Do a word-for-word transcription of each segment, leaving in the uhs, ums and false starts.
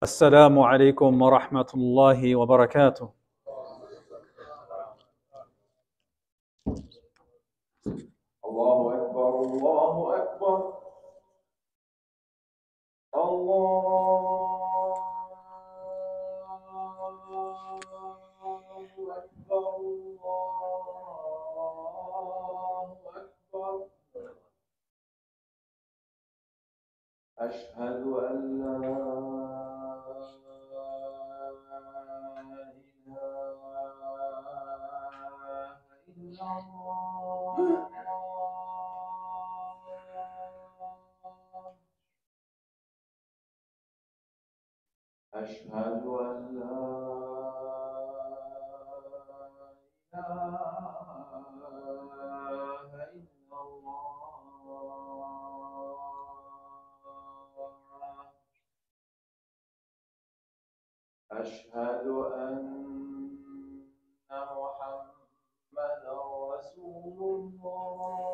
Assalamu alaikum wa rahmatullahi wa barakatuh. Allahu Akbar, Allahu Akbar. Allahu Akbar, Allahu Akbar. Ashhadu an la أشهد أن لا إله إلا الله أشهد أن محمدا رسول الله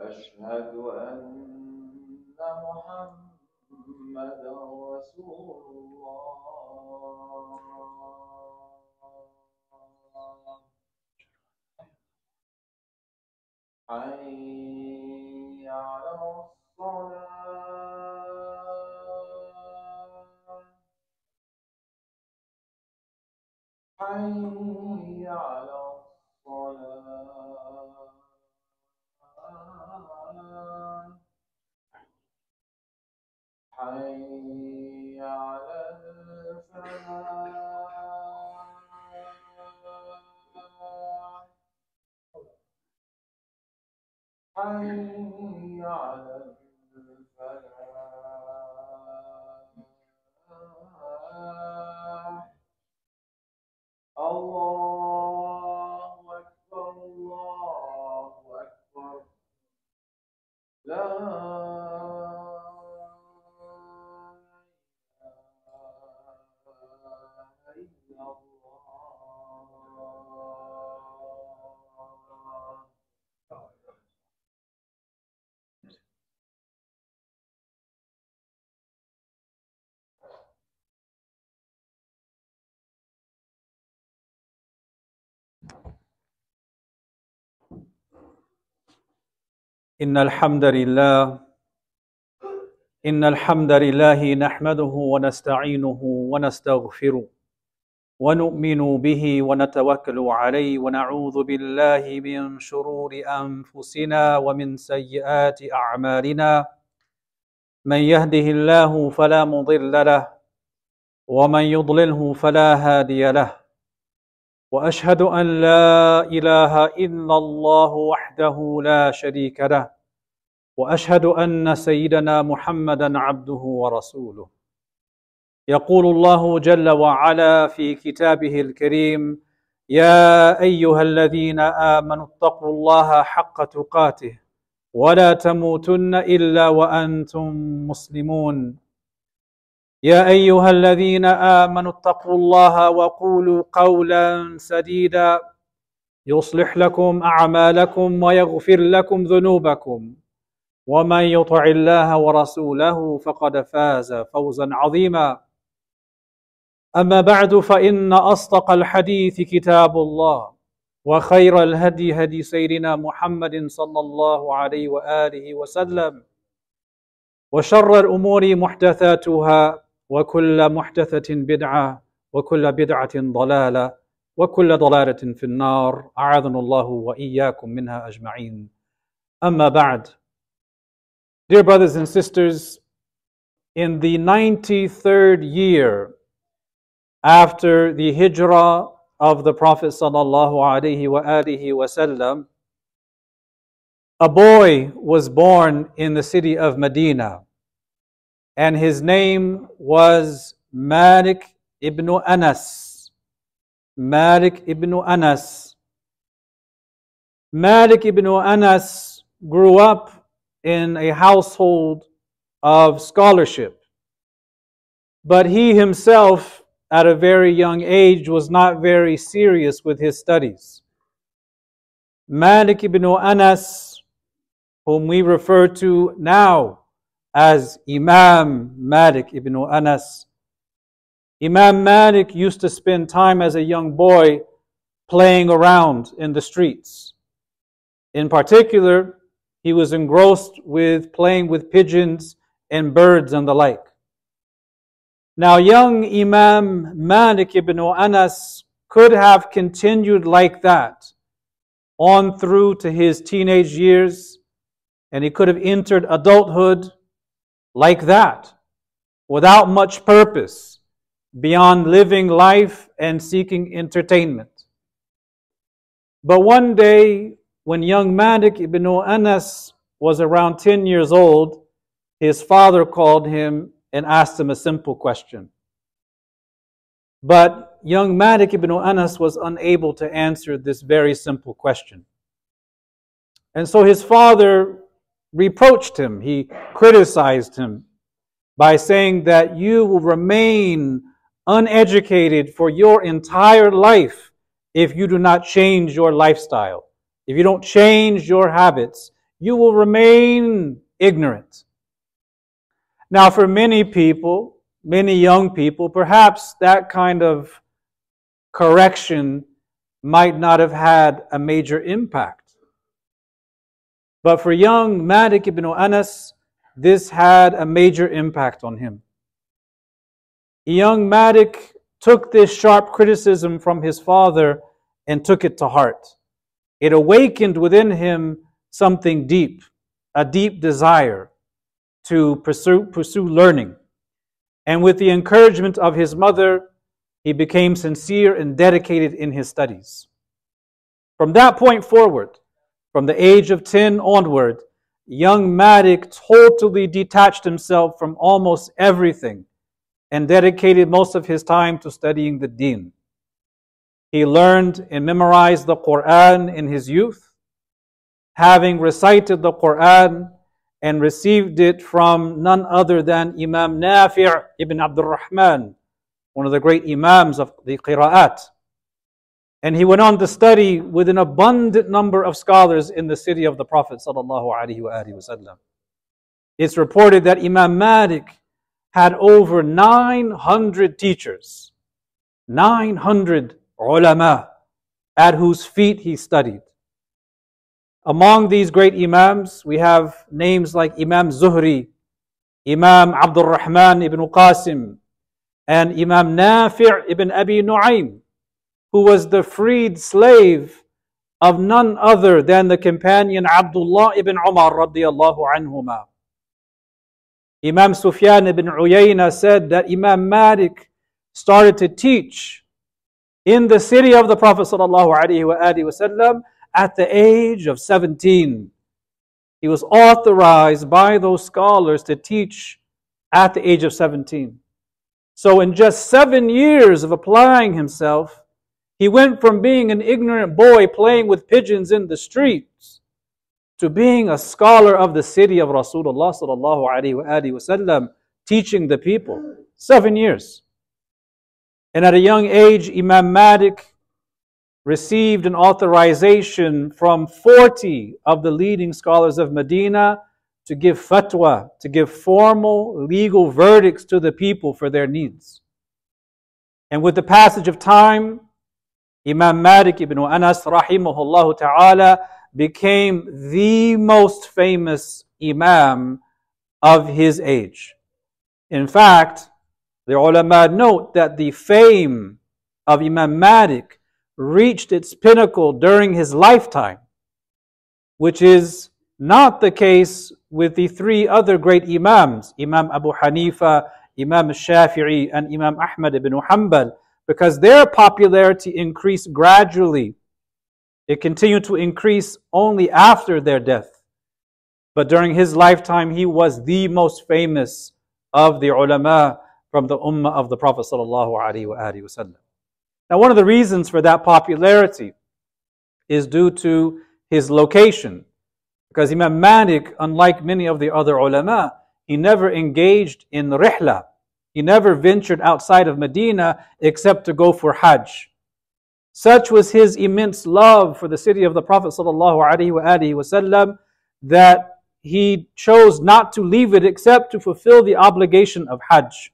أشهد أن محمدا رسول الله حي على الصلاة حي على الصلاة حي على الفلاح حي على الفلاح الله أكبر الله أكبر لا إن الحمد لله إن الحمد لله نحمده ونستعينه ونستغفره ونؤمن به ونتوكل عليه ونعوذ بالله من شرور أنفسنا ومن سيئات أعمالنا من يهده الله فلا مضل له ومن يضلله فلا هادي له وأشهد أن لا إله إلا الله وحده لا شريك له وأشهد أن سيدنا محمدًا عبده ورسوله يقول الله جل وعلا في كتابه الكريم يا أيها الذين آمنوا اتقوا الله حق تقاته ولا تموتن إلا وأنتم مسلمون يا أيها الذين آمنوا اتقوا الله وقولوا قولا سديدا يصلح لكم أعمالكم ويغفر لكم ذنوبكم ومن يطع الله ورسوله فقد فاز فوزا عظيما أما بعد فإن أصدق الحديث كتاب الله وخير الهدي هدي سيدنا محمد صلى الله عليه وآله وسلم وشر الأمور محدثاتها وكل محدثة بدعة وكل بدعة ضلالة وكل ضلالة في النار أعاذنا الله وإياكم منها أجمعين أما بعد. Dear brothers and sisters, in the ninety-third year after the hijrah of the Prophet sallallahu alaihi wa alihi wasallam, a boy was born in the city of Medina, and his name was Malik ibn Anas. Malik ibn Anas. Malik ibn Anas grew up in a household of scholarship, but he himself, at a very young age, was not very serious with his studies. Malik ibn Anas whom we refer to now as Imam Malik ibn Anas. Imam Malik used to spend time as a young boy playing around in the streets. In particular, he was engrossed with playing with pigeons and birds and the like. Now, young Imam Malik ibn Anas could have continued like that on through to his teenage years, and he could have entered adulthood like that, without much purpose, beyond living life and seeking entertainment. But one day, when young Malik ibn Anas was around ten years old, his father called him and asked him a simple question. But young Malik ibn Anas was unable to answer this very simple question. And so his father reproached him, he criticized him by saying that you will remain uneducated for your entire life if you do not change your lifestyle. If you don't change your habits, you will remain ignorant. Now, for many people, many young people, perhaps that kind of correction might not have had a major impact. But for young Malik ibn Anas, this had a major impact on him. Young Malik took this sharp criticism from his father and took it to heart. It awakened within him something deep, a deep desire to pursue, pursue learning. And with the encouragement of his mother, he became sincere and dedicated in his studies. From that point forward, from the age of ten onward, young Malik totally detached himself from almost everything and dedicated most of his time to studying the deen. He learned and memorized the Quran in his youth, having recited the Quran and received it from none other than Imam Nafi' ibn Abdurrahman, one of the great Imams of the Qira'at. And he went on to study with an abundant number of scholars in the city of the Prophet sallallahu alaihi wasallam. It's reported that Imam Malik had over nine hundred teachers, nine hundred ulama, at whose feet he studied. Among these great Imams, we have names like Imam Zuhri, Imam Abdul Rahman ibn Qasim, and Imam Nafi' ibn Abi Nu'aym, who was the freed slave of none other than the companion Abdullah ibn Umar radiyallahu anhuma. Imam Sufyan ibn Uyayna said that Imam Malik started to teach in the city of the Prophet sallallahu alaihi wasallam at the age of seventeen. He was authorized by those scholars to teach at the age of seventeen. So in just seven years of applying himself, he went from being an ignorant boy playing with pigeons in the streets to being a scholar of the city of Rasulullah sallallahu alaihi wasallam, teaching the people. Seven years. And at a young age, Imam Malik received an authorization from forty of the leading scholars of Medina to give fatwa, to give formal legal verdicts to the people for their needs. And with the passage of time, Imam Malik ibn Anas rahimahullah ta'ala became the most famous Imam of his age. In fact, the ulama note that the fame of Imam Malik reached its pinnacle during his lifetime, which is not the case with the three other great Imams, Imam Abu Hanifa, Imam Shafi'i, and Imam Ahmad ibn Hanbal, because their popularity increased gradually. It continued to increase only after their death. But during his lifetime, he was the most famous of the ulama from the ummah of the Prophet sallallahu alaihi wasallam. Now, one of the reasons for that popularity is due to his location, because Imam Malik, unlike many of the other ulama, he never engaged in rihla. He never ventured outside of Medina except to go for Hajj. Such was his immense love for the city of the Prophet sallallahu alaihi wasallam that he chose not to leave it except to fulfill the obligation of Hajj.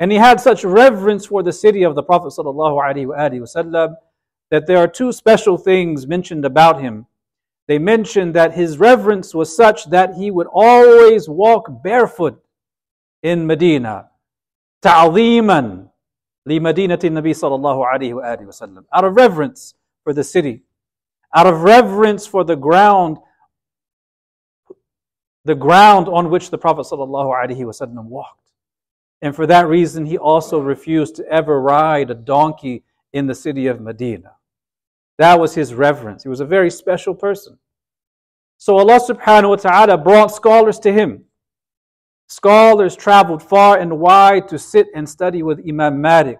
And he had such reverence for the city of the Prophet ﷺ that there are two special things mentioned about him. They mentioned that his reverence was such that he would always walk barefoot in Medina. Ta'zeeman li Madinati Nabi ﷺ. Out of reverence for the city, out of reverence for the ground, the ground on which the Prophet ﷺ walked. And for that reason, he also refused to ever ride a donkey in the city of Medina. That was his reverence. He was a very special person. So Allah subhanahu wa ta'ala brought scholars to him. Scholars traveled far and wide to sit and study with Imam Malik.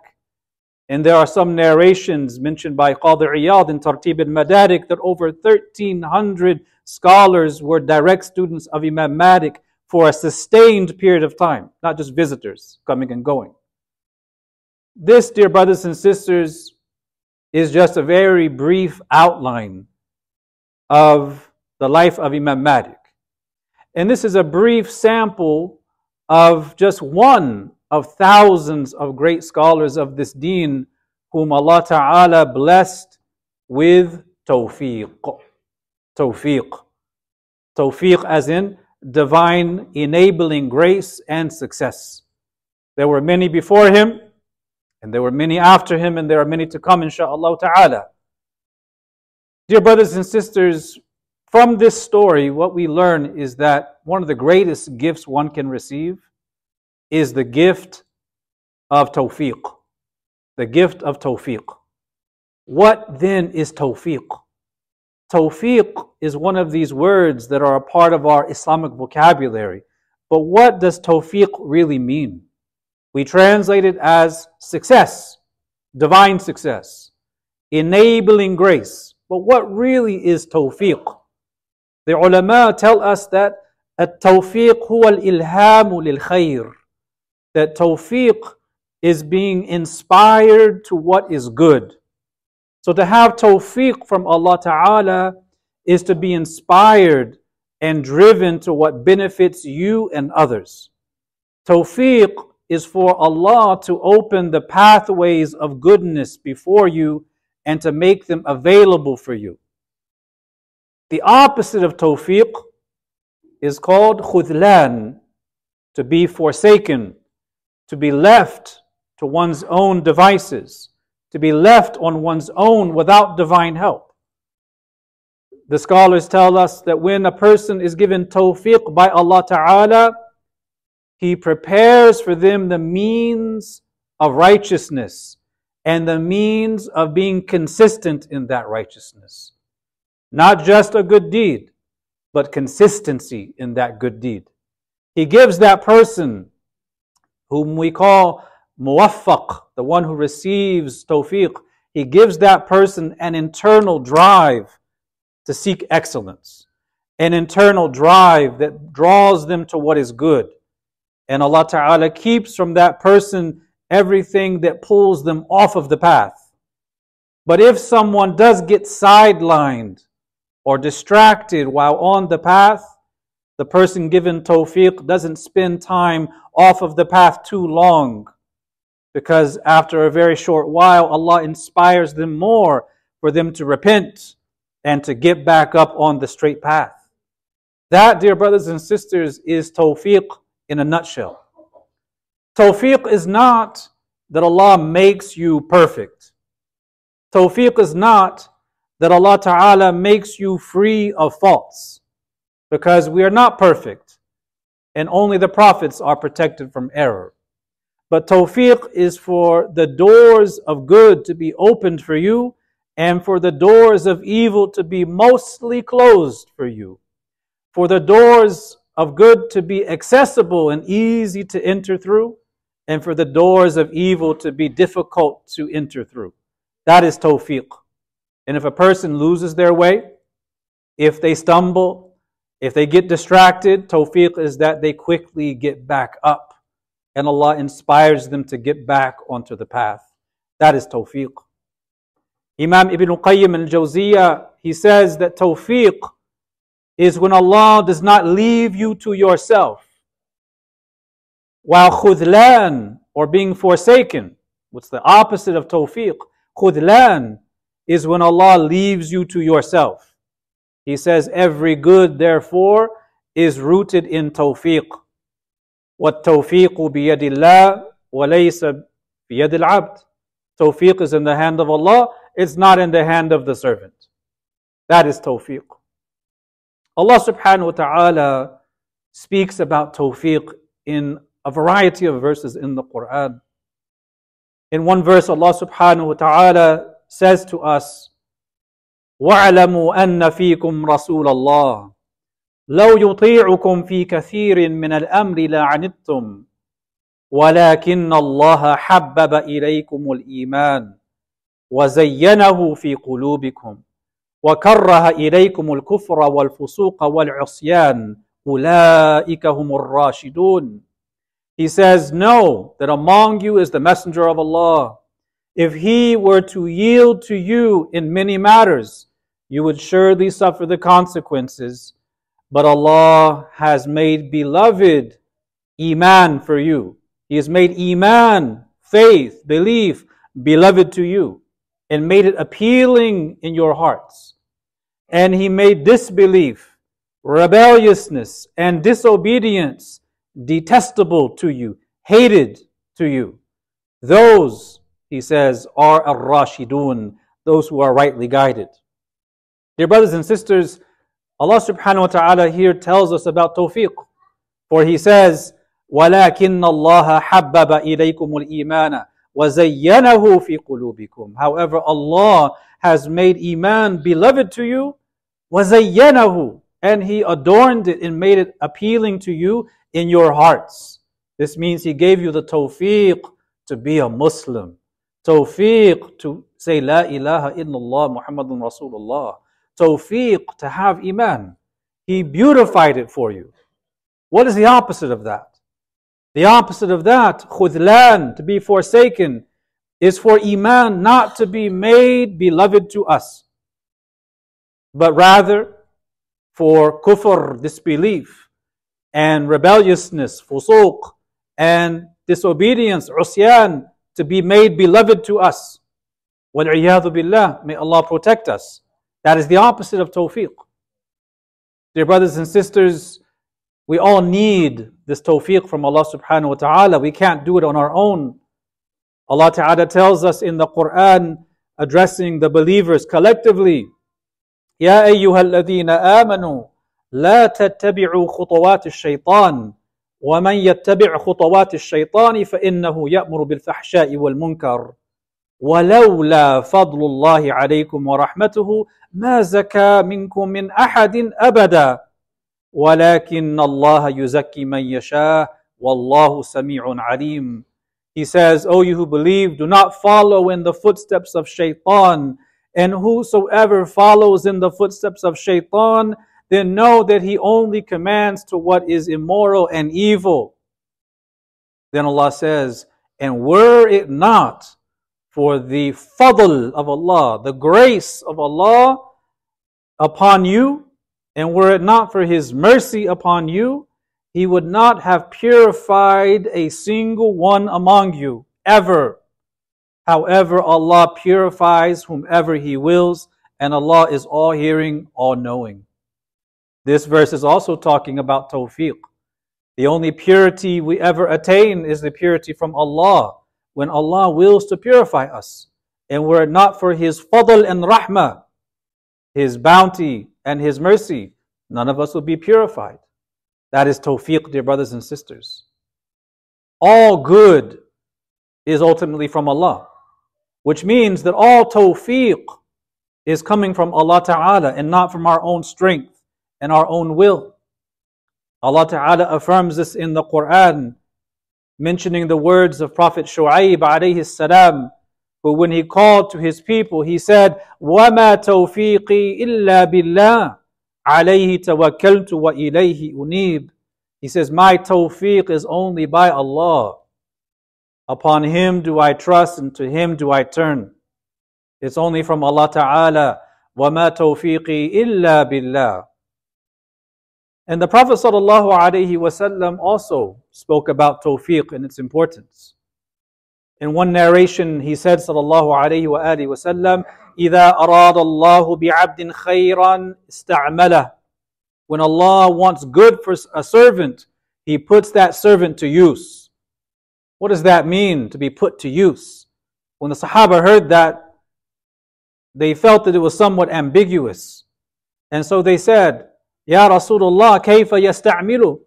And there are some narrations mentioned by Qadi Iyad in Tartib al-Madarik that over thirteen hundred scholars were direct students of Imam Malik for a sustained period of time, not just visitors coming and going. This, dear brothers and sisters, is just a very brief outline of the life of Imam Malik. And this is a brief sample of just one of thousands of great scholars of this deen whom Allah Ta'ala blessed with Tawfiq. Tawfiq. Tawfiq as in divine enabling grace and success. There were many before him, and there were many after him, and there are many to come, insha'Allah ta'ala. Dear brothers and sisters, from this story, what we learn is that one of the greatest gifts one can receive is the gift of tawfiq. The gift of tawfiq. What then is tawfiq? Tawfiq is one of these words that are a part of our Islamic vocabulary. But what does tawfiq really mean? We translate it as success, divine success, enabling grace. But what really is tawfiq? The ulama tell us that at-tawfiq huwa al-ilhamu lil-khayr, that tawfiq is being inspired to what is good. So to have tawfiq from Allah Ta'ala is to be inspired and driven to what benefits you and others. Tawfiq is for Allah to open the pathways of goodness before you and to make them available for you. The opposite of tawfiq is called khudlan, to be forsaken, to be left to one's own devices, to be left on one's own without divine help. The scholars tell us that when a person is given tawfiq by Allah Ta'ala, He prepares for them the means of righteousness and the means of being consistent in that righteousness. Not just a good deed, but consistency in that good deed. He gives that person whom we call muwaffaq, the one who receives tawfiq, he gives that person an internal drive to seek excellence, an internal drive that draws them to what is good. And Allah Ta'ala keeps from that person everything that pulls them off of the path. But if someone does get sidelined or distracted while on the path, the person given tawfiq doesn't spend time off of the path too long, because after a very short while, Allah inspires them more for them to repent and to get back up on the straight path. That, dear brothers and sisters, is tawfiq in a nutshell. Tawfiq is not that Allah makes you perfect. Tawfiq is not that Allah Ta'ala makes you free of faults, because we are not perfect, and only the prophets are protected from error. But tawfiq is for the doors of good to be opened for you and for the doors of evil to be mostly closed for you. For the doors of good to be accessible and easy to enter through, and for the doors of evil to be difficult to enter through. That is tawfiq. And if a person loses their way, if they stumble, if they get distracted, tawfiq is that they quickly get back up, and Allah inspires them to get back onto the path. That is tawfiq. Imam ibn Qayyim al-Jawziyah, he says that tawfiq is when Allah does not leave you to yourself. While khudlan, or being forsaken, what's the opposite of tawfiq? Khudlan is when Allah leaves you to yourself. He says, every good, therefore, is rooted in tawfiq. وَالتَّوْفِيقُ بِيَدِ اللَّهِ وَلَيْسَ بِيَدِ الْعَبْدِ. Tawfiq is in the hand of Allah, it's not in the hand of the servant. That is tawfiq. Allah subhanahu wa ta'ala speaks about tawfiq in a variety of verses in the Quran. In one verse, Allah subhanahu wa ta'ala says to us, وَعْلَمُوا أَنَّ فِيكُمْ رَسُولَ اللَّهِ لَوْ يُطِيعُكُمْ فِي كَثِيرٍ مِنَ الْأَمْرِ لَعَنِتُّمْ وَلَكِنَّ اللَّهَ حَبَّبَ إِلَيْكُمُ الْإِيمَانِ وَزَيَّنَهُ فِي قُلُوبِكُمْ وَكَرَّهَ إِلَيْكُمُ الْكُفْرَ وَالْفُسُوقَ وَالْعُصْيَانِ أُولَٰئِكَ هُمُ الرَّاشِدُونَ. He says, know that among you is the Messenger of Allah. If he were to yield to you in many matters, you would surely suffer the consequences. But Allah has made beloved Iman for you. He has made Iman, faith, belief, beloved to you, and made it appealing in your hearts. And He made disbelief, rebelliousness, and disobedience detestable to you, hated to you. Those, He says, are ar-rashidun, those who are rightly guided. Dear brothers and sisters, Allah subhanahu wa ta'ala here tells us about tawfiq. For He says, وَلَكِنَّ اللَّهَ حَبَّبَ إِلَيْكُمُ الْإِيمَانَ وَزَيَّنَهُ فِي قُلُوبِكُمْ. However, Allah has made Iman beloved to you, وَزَيَّنَهُ, and He adorned it and made it appealing to you in your hearts. This means He gave you the tawfiq to be a Muslim, tawfiq to say La ilaha illallah Muhammadun Rasulullah, tawfiq to have Iman. He beautified it for you. What is the opposite of that? The opposite of that, khudlan, to be forsaken, is for Iman not to be made beloved to us, but rather for kufr, disbelief, and rebelliousness, fusuq, and disobedience, usyan, to be made beloved to us. Wal-iyadhu billah, may Allah protect us. That is the opposite of tawfiq. Dear brothers and sisters, we all need this tawfiq from Allah subhanahu wa ta'ala. We can't do it on our own. Allah ta'ala tells us in the Quran, addressing the believers collectively, يَا أَيُّهَا الَّذِينَ آمَنُوا لَا تَتَّبِعُوا خُطَوَاتِ الشَّيْطَانِ وَمَنْ يَتَّبِعْ خُطَوَاتِ الشَّيْطَانِ فَإِنَّهُ يَأْمُرُ بِالْفَحْشَاءِ وَالْمُنْكَرِ ولولا فضل الله عليكم ورحمته ما زكى منكم من أحد أبدا وَلَكِنَّ اللَّهَ يُزَكِّي مَنْ يَشَاءُ وَاللَّهُ سَمِيعٌ عَلِيمٌ. He says, O you who believe, do not follow in the footsteps of shaitan, and whosoever follows in the footsteps of shaitan, then know that he only commands to what is immoral and evil. Then Allah says, and were it not for the fadl of Allah, the grace of Allah upon you, and were it not for His mercy upon you, He would not have purified a single one among you, ever. However, Allah purifies whomever He wills, and Allah is all-hearing, all-knowing. This verse is also talking about tawfiq. The only purity we ever attain is the purity from Allah, when Allah wills to purify us. And were it not for His fadl and rahmah, His bounty and His mercy, none of us will be purified. That is tawfiq, dear brothers and sisters. All good is ultimately from Allah, which means that all tawfiq is coming from Allah Ta'ala and not from our own strength and our own will. Allah Ta'ala affirms this in the Quran, mentioning the words of Prophet Shu'aib alayhi salam, but when he called to his people, he said, وَمَا تَوْفِيقِي إِلَّا بِاللَّهِ عَلَيْهِ تَوَكَّلْتُ وَإِلَيْهِ أُنِيبُ. He says, my tawfiq is only by Allah. Upon Him do I trust and to Him do I turn. It's only from Allah Ta'ala. وَمَا تَوْفِيقِي إِلَّا بِاللَّهِ. And the Prophet ﷺ also spoke about tawfiq and its importance. In one narration, he said, ﷺ, إِذَا أَرَادَ اللَّهُ بِعَبْدٍ خَيْرًا اسْتَعْمَلَهُ. When Allah wants good for a servant, He puts that servant to use. What does that mean, to be put to use? When the Sahaba heard that, they felt that it was somewhat ambiguous. And so they said, Ya Rasulullah, kayfa yasta'milu?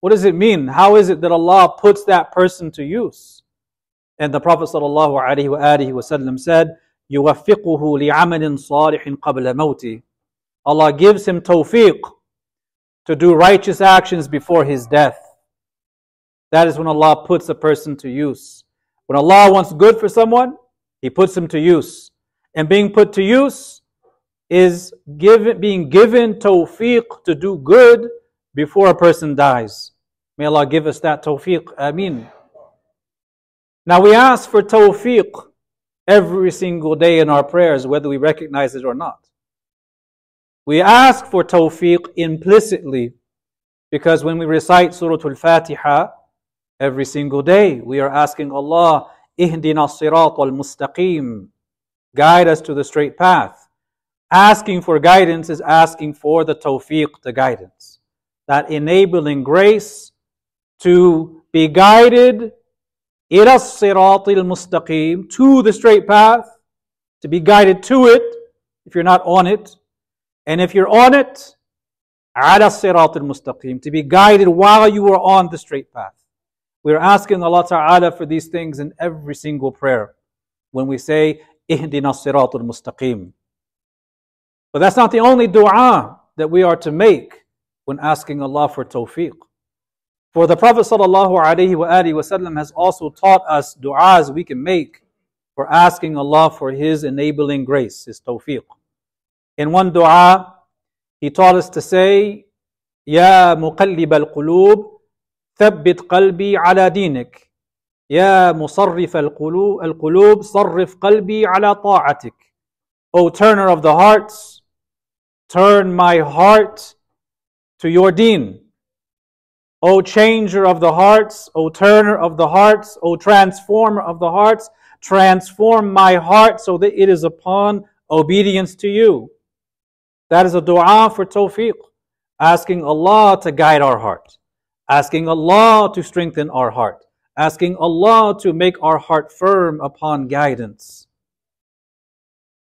What does it mean? How is it that Allah puts that person to use? And the Prophet ﷺ said, يُوَفِّقُهُ لِعَمَلٍ صَالِحٍ قَبْلَ مَوْتِهِ. Allah gives him tawfiq to do righteous actions before his death. That is when Allah puts a person to use. When Allah wants good for someone, He puts him to use. And being put to use is given, being given tawfiq to do good before a person dies. May Allah give us that tawfiq. Ameen. Now we ask for tawfiq every single day in our prayers, whether we recognize it or not. We ask for tawfiq implicitly, because when we recite Surah Al-Fatiha every single day, we are asking Allah, Ihdina Sirat al-Mustaqim, guide us to the straight path. Asking for guidance is asking for the tawfiq, the guidance, that enabling grace to be guided ila Sirat al-Mustaqim, to the straight path, to be guided to it if you're not on it. And if you're on it, ala sirat al-mustaqim, to be guided while you are on the straight path. We're asking Allah Ta'ala for these things in every single prayer when we say, ihdina sirat al-mustaqim. But that's not the only dua that we are to make when asking Allah for tawfiq. For the Prophet ﷺ has also taught us du'as we can make for asking Allah for His enabling grace, His tawfiq. In one dua, he taught us to say, Ya muqallib al-qulub, thabbit qalbi ala dinik. Ya musarrif al-qulub, sarrif qalbi ala ta'atik. O turner of the hearts, turn my heart to your deen. O changer of the hearts, O turner of the hearts, O transformer of the hearts, transform my heart so that it is upon obedience to you. That is a dua for tawfiq, asking Allah to guide our heart, asking Allah to strengthen our heart, asking Allah to make our heart firm upon guidance.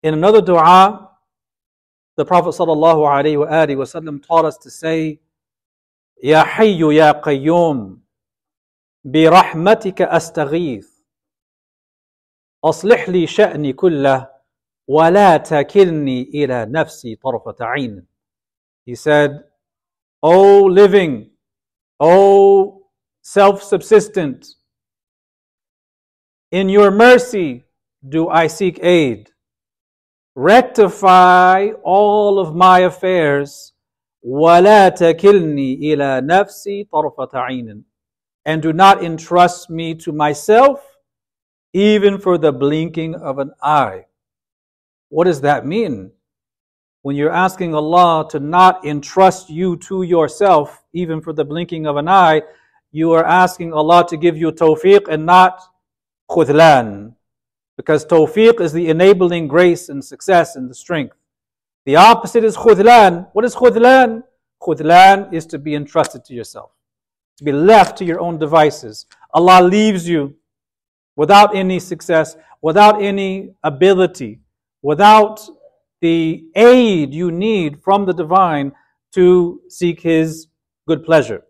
In another dua, the Prophet ﷺ taught us to say, Ya Hayyu Ya Qayyum, bi rahmatika astaghith, aslih li sha'ni kullah, وَلَا تَكِلْنِي إِلَى نَفْسِي طَرْفَةَ عَيْنٍ. He said, O living, O self-subsistent, in your mercy do I seek aid. Rectify all of my affairs. وَلَا تَكِلْنِي إِلَى نَفْسِي طَرْفَةَ عَيْنٍ. And do not entrust me to myself, even for the blinking of an eye. What does that mean? When you're asking Allah to not entrust you to yourself, even for the blinking of an eye, you are asking Allah to give you tawfiq and not khudlan. Because tawfiq is the enabling grace and success and the strength. The opposite is khudlan. What is khudlan? Khudlan is to be entrusted to yourself, to be left to your own devices. Allah leaves you without any success, without any ability, without the aid you need from the divine to seek His good pleasure.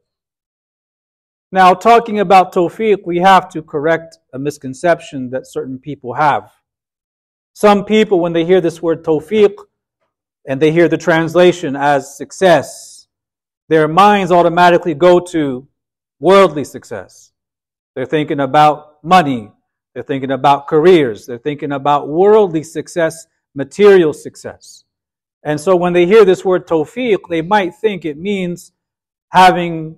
Now, talking about tawfiq, we have to correct a misconception that certain people have. Some people, when they hear this word tawfiq, and they hear the translation as success, their minds automatically go to worldly success. They're thinking about money. They're thinking about careers. They're thinking about worldly success, material success. And so when they hear this word tawfiq, they might think it means having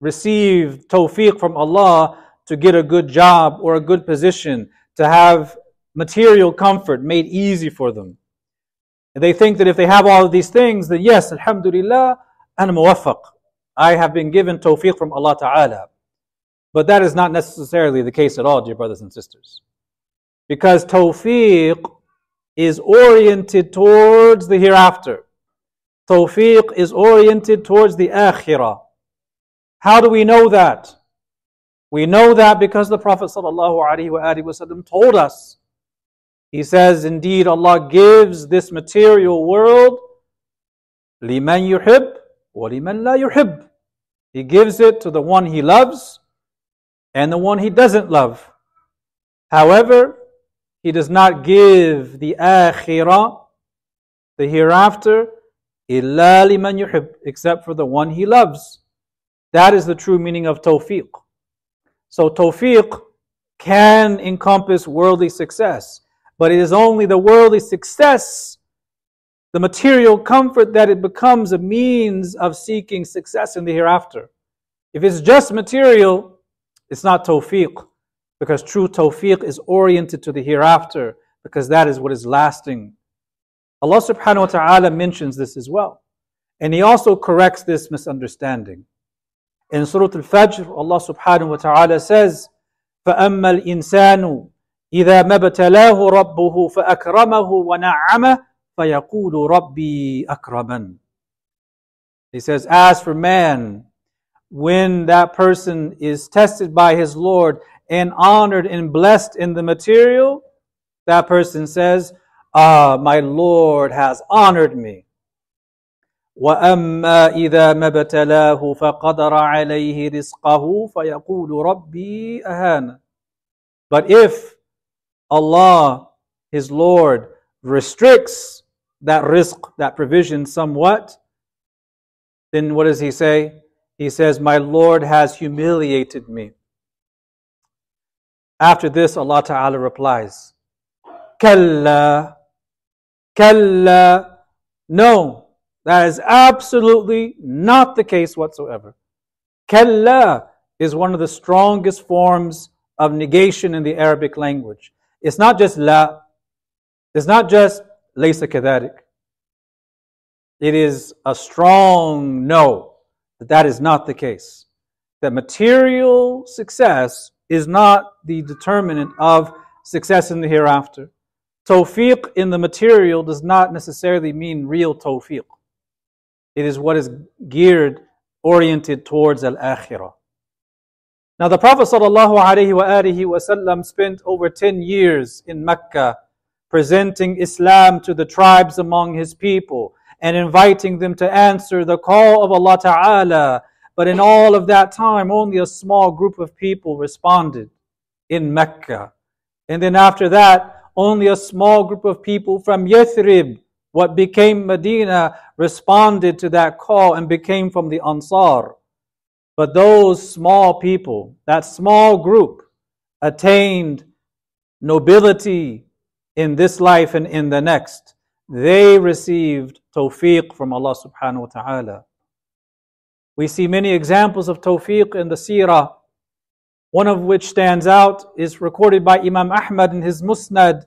received tawfiq from Allah to get a good job or a good position, to have material comfort made easy for them. And they think that if they have all of these things, then yes, alhamdulillah, أنا موفق. I have been given tawfiq from Allah Ta'ala. But that is not necessarily the case at all, dear brothers and sisters. Because tawfiq is oriented towards the hereafter. Tawfiq is oriented towards the akhirah. How do we know that? We know that because the Prophet ﷺ told us. He says, indeed Allah gives this material world لِمَنْ يُحِبْ وَلِمَنْ لَا يُحِبْ. He gives it to the one he loves and the one he doesn't love. However, He does not give the akhirah, the hereafter, إِلَّا لِمَنْ يُحِبْ, except for the one he loves. That is the true meaning of tawfiq. So tawfiq can encompass worldly success, but it is only the worldly success, the material comfort, that it becomes a means of seeking success in the hereafter. If it's just material, it's not tawfiq. Because true tawfiq is oriented to the hereafter, because that is what is lasting. Allah subhanahu wa ta'ala mentions this as well. And He also corrects this misunderstanding. In Surah Al-Fajr, Allah subhanahu wa ta'ala says, فَأَمَّا الْإِنسَانُ إِذَا مَبْتَلَاهُ رَبُّهُ فَأَكْرَمَهُ وَنَعَّمَهُ فَيَقُولُ رَبِّي أَكْرَمَنْ. He says, as for man, when that person is tested by his Lord and honored and blessed in the material, that person says, ah, my Lord has honored me. وَأَمَّا إِذَا مَبْتَلَاهُ فَقَدَرَ عَلَيْهِ رِزْقَهُ فَيَقُولُ رَبِّي أَهَانَ. But if Allah, His Lord, restricts that rizq, that provision somewhat, then what does He say? He says, my Lord has humiliated me. After this, Allah Ta'ala replies, Kalla, Kalla, no, that is absolutely not the case whatsoever. Kalla is one of the strongest forms of negation in the Arabic language. It's not just la, it's not just laysa kadharik. It is a strong no, that that is not the case. That material success is not the determinant of success in the hereafter. Tawfiq in the material does not necessarily mean real tawfiq. It is what is geared, oriented towards al-akhirah. Now the Prophet ﷺ spent over ten years in Mecca presenting Islam to the tribes among his people and inviting them to answer the call of Allah Ta'ala. But in all of that time, only a small group of people responded in Mecca. And then after that, only a small group of people from Yathrib, what became Medina, responded to that call and became from the Ansar. But those small people, that small group, attained nobility in this life and in the next. They received tawfiq from Allah subhanahu wa ta'ala. We see many examples of tawfiq in the seerah, one of which stands out is recorded by Imam Ahmad in his Musnad.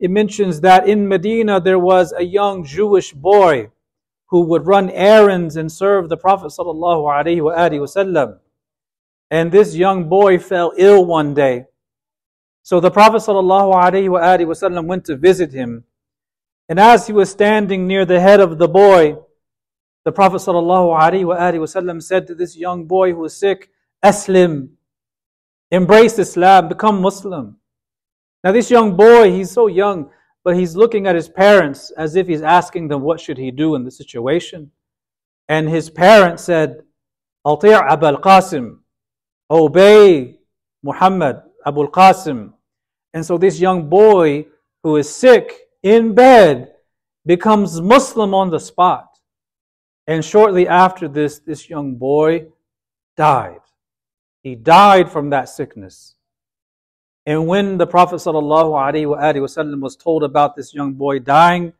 It mentions that in Medina there was a young Jewish boy who would run errands and serve the Prophet ﷺ. And this young boy fell ill one day. So the Prophet ﷺ went to visit him. And as he was standing near the head of the boy, the Prophet ﷺ said to this young boy who was sick, Aslim, embrace Islam, become Muslim. Now this young boy, he's so young, but he's looking at his parents as if he's asking them what should he do in the situation. And his parents said, Ati' Abu al-Qasim, obey Muhammad, Abu al-Qasim. And so this young boy who is sick in bed becomes Muslim on the spot. And shortly after this, this young boy died. He died from that sickness. And when the Prophet ﷺ was told about this young boy dying,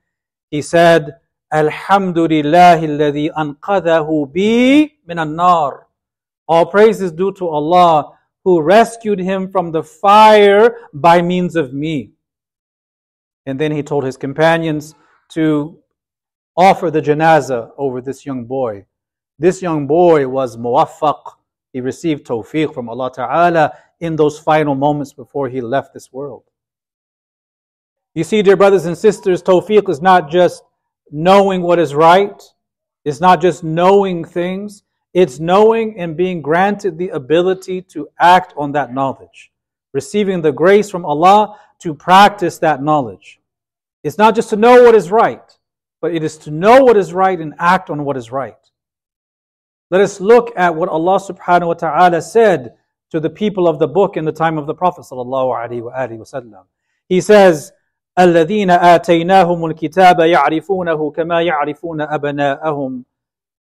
he said, Alhamdulillahi alladhi anqadhahu bi minan nar. All praise is due to Allah who rescued him from the fire by means of me. And then he told his companions to offer the janazah over this young boy. This young boy was muwaffaq. He received tawfiq from Allah Ta'ala in those final moments before he left this world. You see, dear brothers and sisters, tawfiq is not just knowing what is right. It's not just knowing things. It's knowing and being granted the ability to act on that knowledge. Receiving the grace from Allah to practice that knowledge. It's not just to know what is right, but it is to know what is right and act on what is right. Let us look at what Allah subhanahu wa ta'ala said to the people of the book in the time of the Prophet sallallahu alaihi wa alihi wasallam. He says, الَّذِينَ آتَيْنَاهُمُ الْكِتَابَ يَعْرِفُونَهُ كَمَا يَعْرِفُونَ أَبْنَاءَهُمْ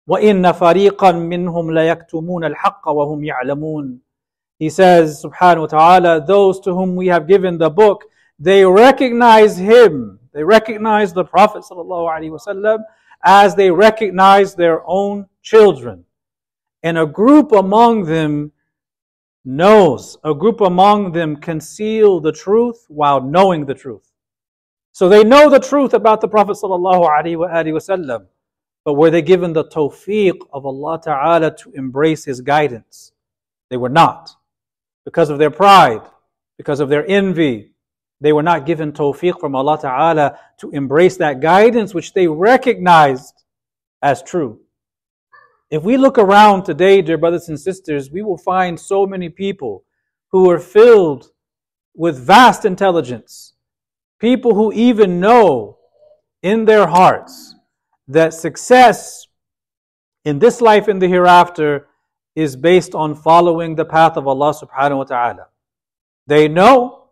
وَإِنَّ فَرِيقًا مِّنْهُمْ لَيَكْتُمُونَ الْحَقَّ وَهُمْ يَعْلَمُونَ. He says, subhanahu wa ta'ala, those to whom we have given the book, they recognize him. They recognize the Prophet ﷺ as they recognize their own children. And a group among them knows, a group among them conceal the truth while knowing the truth. So they know the truth about the Prophet ﷺ, but were they given the tawfiq of Allah Ta'ala to embrace his guidance? They were not. Because of their pride, because of their envy, they were not given tawfiq from Allah Ta'ala to embrace that guidance which they recognized as true. If we look around today, dear brothers and sisters, we will find so many people who are filled with vast intelligence. People who even know in their hearts that success in this life and the hereafter is based on following the path of Allah subhanahu wa ta'ala. They know,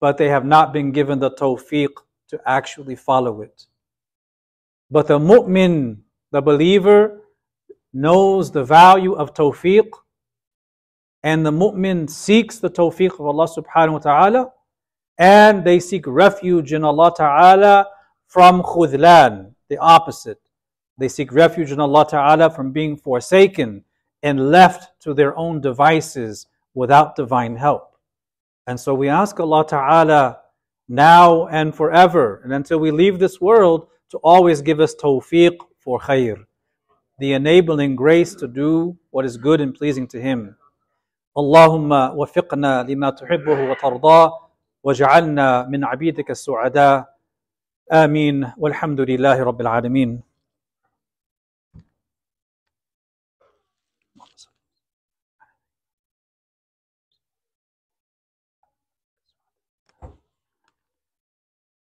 but they have not been given the tawfiq to actually follow it. But the mu'min, the believer, knows the value of tawfiq, and the mu'min seeks the tawfiq of Allah subhanahu wa ta'ala, and they seek refuge in Allah ta'ala from khudlan, the opposite. They seek refuge in Allah ta'ala from being forsaken and left to their own devices without divine help. And so we ask Allah Ta'ala now and forever and until we leave this world to always give us tawfiq for khair, the enabling grace to do what is good and pleasing to Him. Allahumma wafiqna lima tuhibbuhu wa tarda waj'alna min abidika as-su'ada. Ameen. Walhamdulillahi rabbil alameen.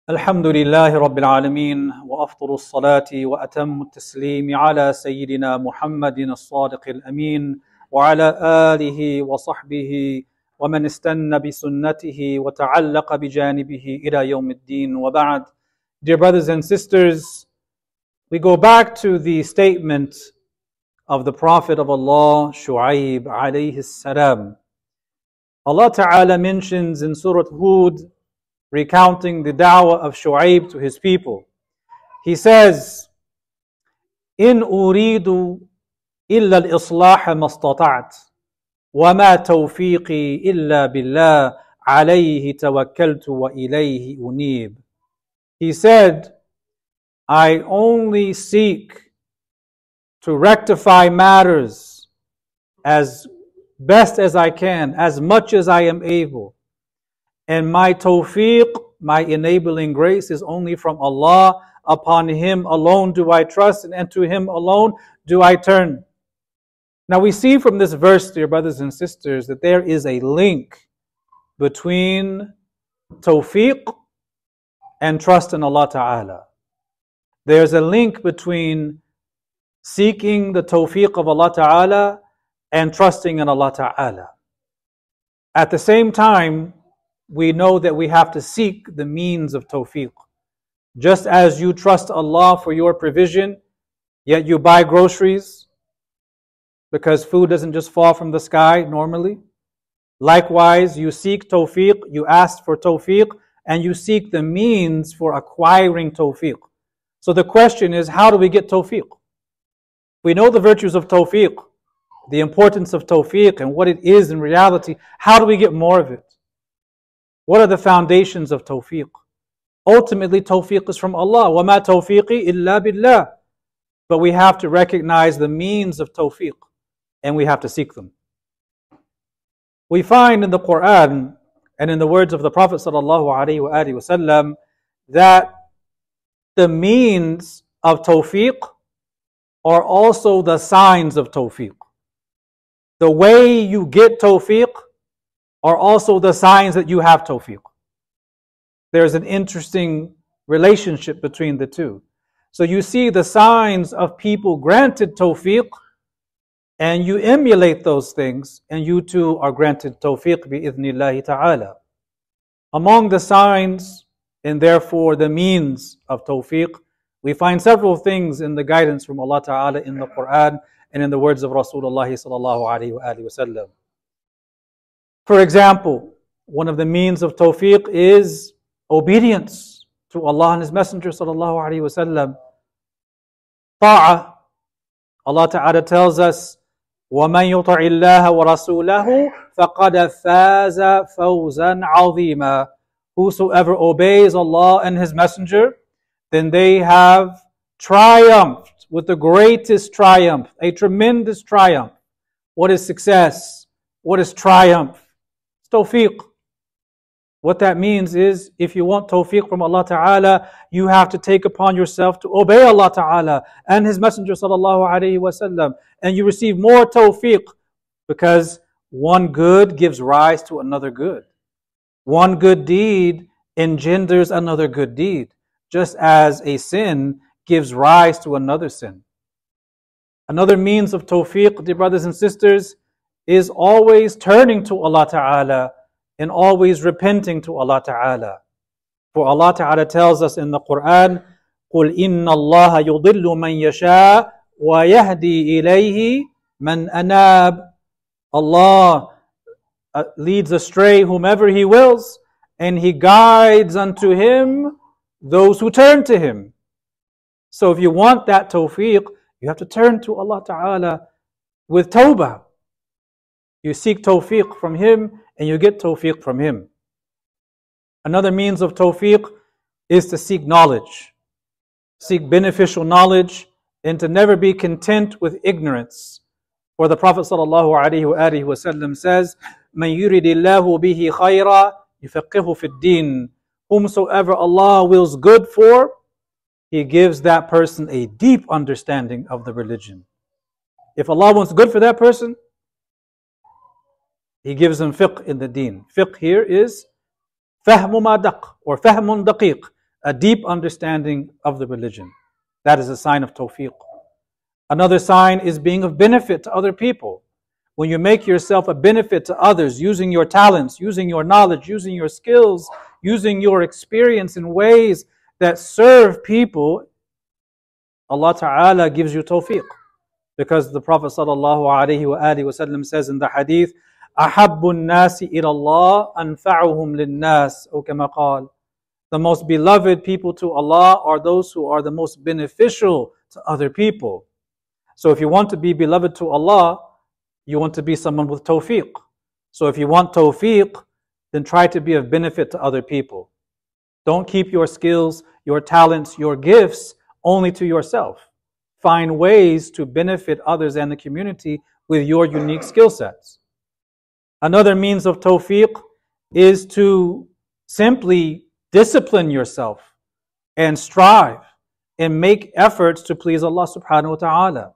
الحمد لله رب العالمين وأفضل الصلاة وأتم التسليم على سيدنا محمد الصادق الأمين وعلى آله وصحبه ومن استنى بسنته وتعلق بجانبه إلى يوم الدين وبعد. Dear brothers and sisters, we go back to the statement of the Prophet of Allah, Shu'aib alayhi salam. Allah Ta'ala mentions in Surah Hud, recounting the da'wah of Shu'aib to his people. He says, إِنْ أُرِيدُ إِلَّا الْإِصْلَاحَ مَسْتَطَعْتِ وَمَا تَوْفِيقِي إِلَّا بِاللَّهِ عَلَيْهِ تَوَكَّلْتُ وَإِلَيْهِ أُنِيبُ. He said, I only seek to rectify matters as best as I can, as much as I am able. And my tawfiq, my enabling grace, is only from Allah. Upon Him alone do I trust, and to Him alone do I turn. Now we see from this verse, dear brothers and sisters, that there is a link between tawfiq and trust in Allah Ta'ala. There's a link between seeking the tawfiq of Allah Ta'ala and trusting in Allah Ta'ala. At the same time, we know that we have to seek the means of tawfiq. Just as you trust Allah for your provision, yet you buy groceries, because food doesn't just fall from the sky normally. Likewise, you seek tawfiq, you ask for tawfiq, and you seek the means for acquiring tawfiq. So the question is, how do we get tawfiq? We know the virtues of tawfiq, the importance of tawfiq, and what it is in reality. How do we get more of it? What are the foundations of tawfiq? Ultimately, tawfiq is from Allah. وَمَا تَوْفِيقِي إِلَّا بِاللَّهِ. But we have to recognize the means of tawfiq, and we have to seek them. We find in the Quran and in the words of the Prophet ﷺ that the means of tawfiq are also the signs of tawfiq. The way you get tawfiq are also the signs that you have tawfiq. There's an interesting relationship between the two. So you see the signs of people granted tawfiq, and you emulate those things, and you too are granted tawfiq bi-idhnillahi ta'ala. Among the signs, and therefore the means of tawfiq, we find several things in the guidance from Allah ta'ala in the Qur'an and in the words of Rasulullah sallallahu alayhi wa sallam. For example, one of the means of tawfiq is obedience to Allah and His Messenger sallallahu alayhi wa sallam. Ta'ah. Allah ta'ala tells us, وَمَنْ يُطَعِ اللَّهَ وَرَسُولَهُ فَقَدَ فَازَ فَوْزًا عَظِيمًا. Whosoever obeys Allah and His Messenger, then they have triumphed with the greatest triumph, a tremendous triumph. What is success? What is triumph? It's tawfiq. What that means is, if you want tawfiq from Allah Ta'ala, you have to take upon yourself to obey Allah Ta'ala and His Messenger Sallallahu Alaihi Wasallam. And you receive more tawfiq, because one good gives rise to another good. One good deed engenders another good deed, just as a sin gives rise to another sin. Another means of tawfiq, dear brothers and sisters, is always turning to Allah Ta'ala and always repenting to Allah Ta'ala. For Allah Ta'ala tells us in the Qur'an, قُلْ إِنَّ اللَّهَ يُضِلُّ مَنْ يَشَاءُ وَيَهْدِي إِلَيْهِ مَنْ أَنَابُ. Allah Uh, leads astray whomever He wills, and He guides unto Him those who turn to Him. So if you want that tawfiq, you have to turn to Allah Ta'ala with tawbah. You seek tawfiq from Him, and you get tawfiq from Him. Another means of tawfiq is to seek knowledge, seek beneficial knowledge, and to never be content with ignorance. For the Prophet ﷺ says, مَنْ يُرِدِ اللَّهُ بِهِ خَيْرًا يُفَقِّهُ فِي الدِّينِ. Whomsoever Allah wills good for, He gives that person a deep understanding of the religion. If Allah wants good for that person, He gives them fiqh in the deen. Fiqh here is فَهْمُ مَا دَقْ, or فَهْمٌ دَقِيق, a deep understanding of the religion. That is a sign of tawfiq. Another sign is being of benefit to other people. When you make yourself a benefit to others, using your talents, using your knowledge, using your skills, using your experience in ways that serve people, Allah Ta'ala gives you tawfiq. Because the Prophet ﷺ says in the hadith, أَحَبُّ النَّاسِ إِلَى اللَّهِ أَنْفَعُهُمْ لِلنَّاسِ أو كما قال. The most beloved people to Allah are those who are the most beneficial to other people. So if you want to be beloved to Allah, you want to be someone with tawfiq. So if you want tawfiq, then try to be of benefit to other people. Don't keep your skills, your talents, your gifts only to yourself. Find ways to benefit others and the community with your unique skill sets. Another means of tawfiq is to simply discipline yourself and strive and make efforts to please Allah subhanahu wa ta'ala.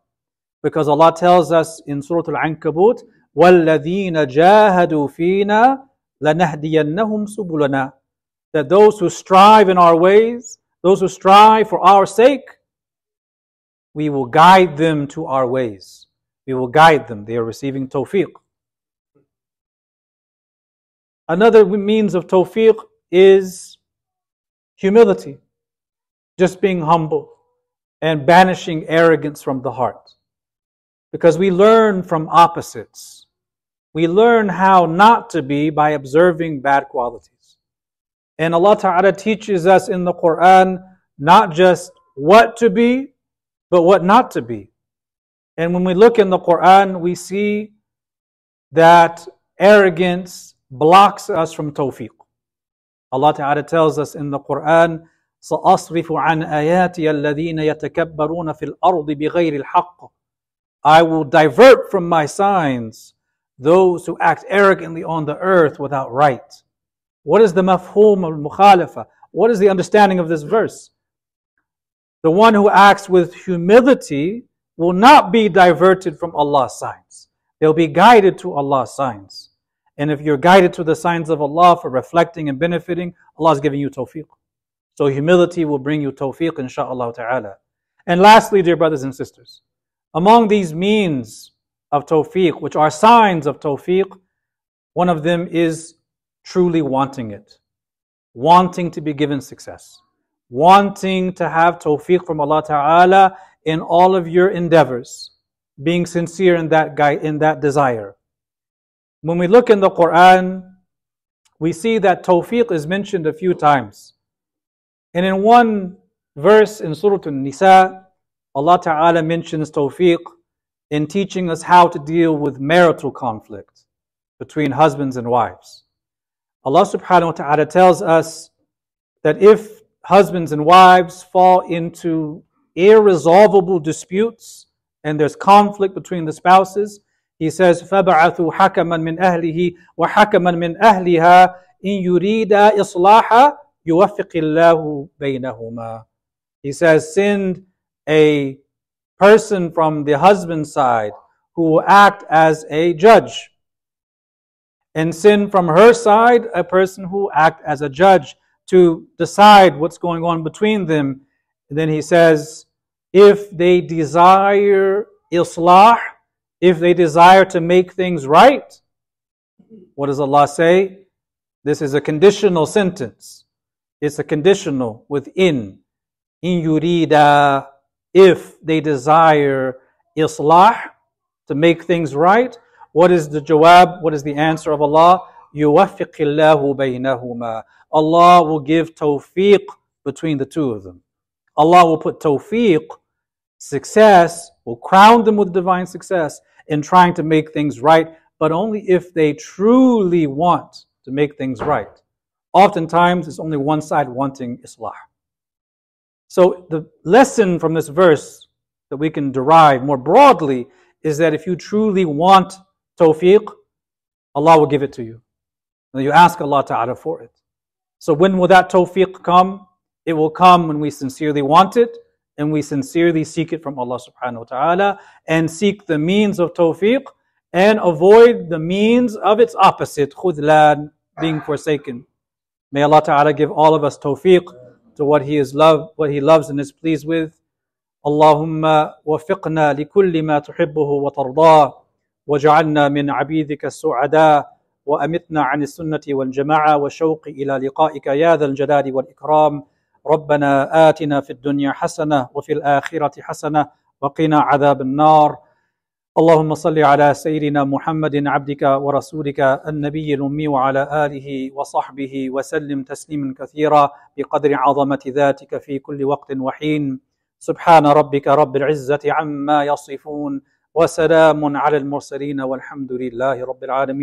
Because Allah tells us in Surah Al-Ankabut, وَالَّذِينَ جَاهَدُوا فِينَا لَنَهْدِيَنَّهُمْ سُبُلَنَا. That those who strive in our ways, those who strive for our sake, we will guide them to our ways. We will guide them. They are receiving tawfiq. Another means of tawfiq is humility. Just being humble and banishing arrogance from the heart. Because we learn from opposites. We learn how not to be by observing bad qualities. And Allah Ta'ala teaches us in the Qur'an not just what to be, but what not to be. And when we look in the Qur'an, we see that arrogance blocks us from tawfiq. Allah Ta'ala tells us in the Qur'an, سأصرف عن آياتي الذين يتكبرون في الأرض بغير الحق. I will divert from my signs those who act arrogantly on the earth without right. What is the mafhum al-mukhalafa? What is the understanding of this verse? The one who acts with humility will not be diverted from Allah's signs. They'll be guided to Allah's signs. And if you're guided to the signs of Allah for reflecting and benefiting, Allah is giving you tawfiq. So humility will bring you tawfiq, insha'Allah ta'ala. And lastly, dear brothers and sisters, among these means of tawfiq, which are signs of tawfiq, one of them is truly wanting it. Wanting to be given success. Wanting to have tawfiq from Allah ta'ala in all of your endeavors. Being sincere in that guide, in that desire. When we look in the Quran, we see that tawfiq is mentioned a few times. And in one verse in Surah An-Nisa, Allah Ta'ala mentions tawfiq in teaching us how to deal with marital conflict between husbands and wives. Allah Subhanahu Wa Ta'ala tells us that if husbands and wives fall into irresolvable disputes and there's conflict between the spouses, He says, فَبَعَثُوا حَكَمًا مِنْ أَهْلِهِ وَحَكَمًا مِنْ أَهْلِهَا إِنْ يُرِيدَ إِصْلَاحًا يُوَفِّقِ اللَّهُ بَيْنَهُمَا. He says, send a person from the husband's side who will act as a judge. And send from her side a person who will act as a judge to decide what's going on between them. And then he says, if they desire islah, if they desire to make things right, what does Allah say? This is a conditional sentence. It's a conditional within. In yurida, if they desire islah, to make things right, what is the jawab? What is the answer of Allah? يُوَفِّقِ اللَّهُ بَيْنَهُمَا. Allah will give tawfiq between the two of them. Allah will put tawfiq, success, will crown them with divine success in trying to make things right, but only if they truly want to make things right. Oftentimes, it's only one side wanting islah. So the lesson from this verse that we can derive more broadly is that if you truly want tawfiq, Allah will give it to you. And you ask Allah Ta'ala for it. So when will that tawfiq come? It will come when we sincerely want it, and we sincerely seek it from Allah Subhanahu Wa Ta'ala, and seek the means of tawfiq, and avoid the means of its opposite, khudlan, being forsaken. May Allah Ta'ala give all of us tawfiq to what He is love, what He loves and is pleased with. Allahumma wafiqna li kulli ma tuhibbuhu wa tardah, waj'alna min abidika as-su'ada, wa amitna an as-sunnati wal jama'a wa shawqi ila liqa'ika ya dhal jalali wal ikram. ربنا آتنا في الدنيا حسنة وفي الآخرة حسنة وقنا عذاب النار. اللهم صل على سيدنا محمد عبدك ورسولك النبي الأمي وعلى آله وصحبه وسلم تسليما كثيرا بقدر عظمة ذاتك في كل وقت وحين. سبحان ربك رب العزة عما يصفون وسلام على المرسلين والحمد لله رب العالمين.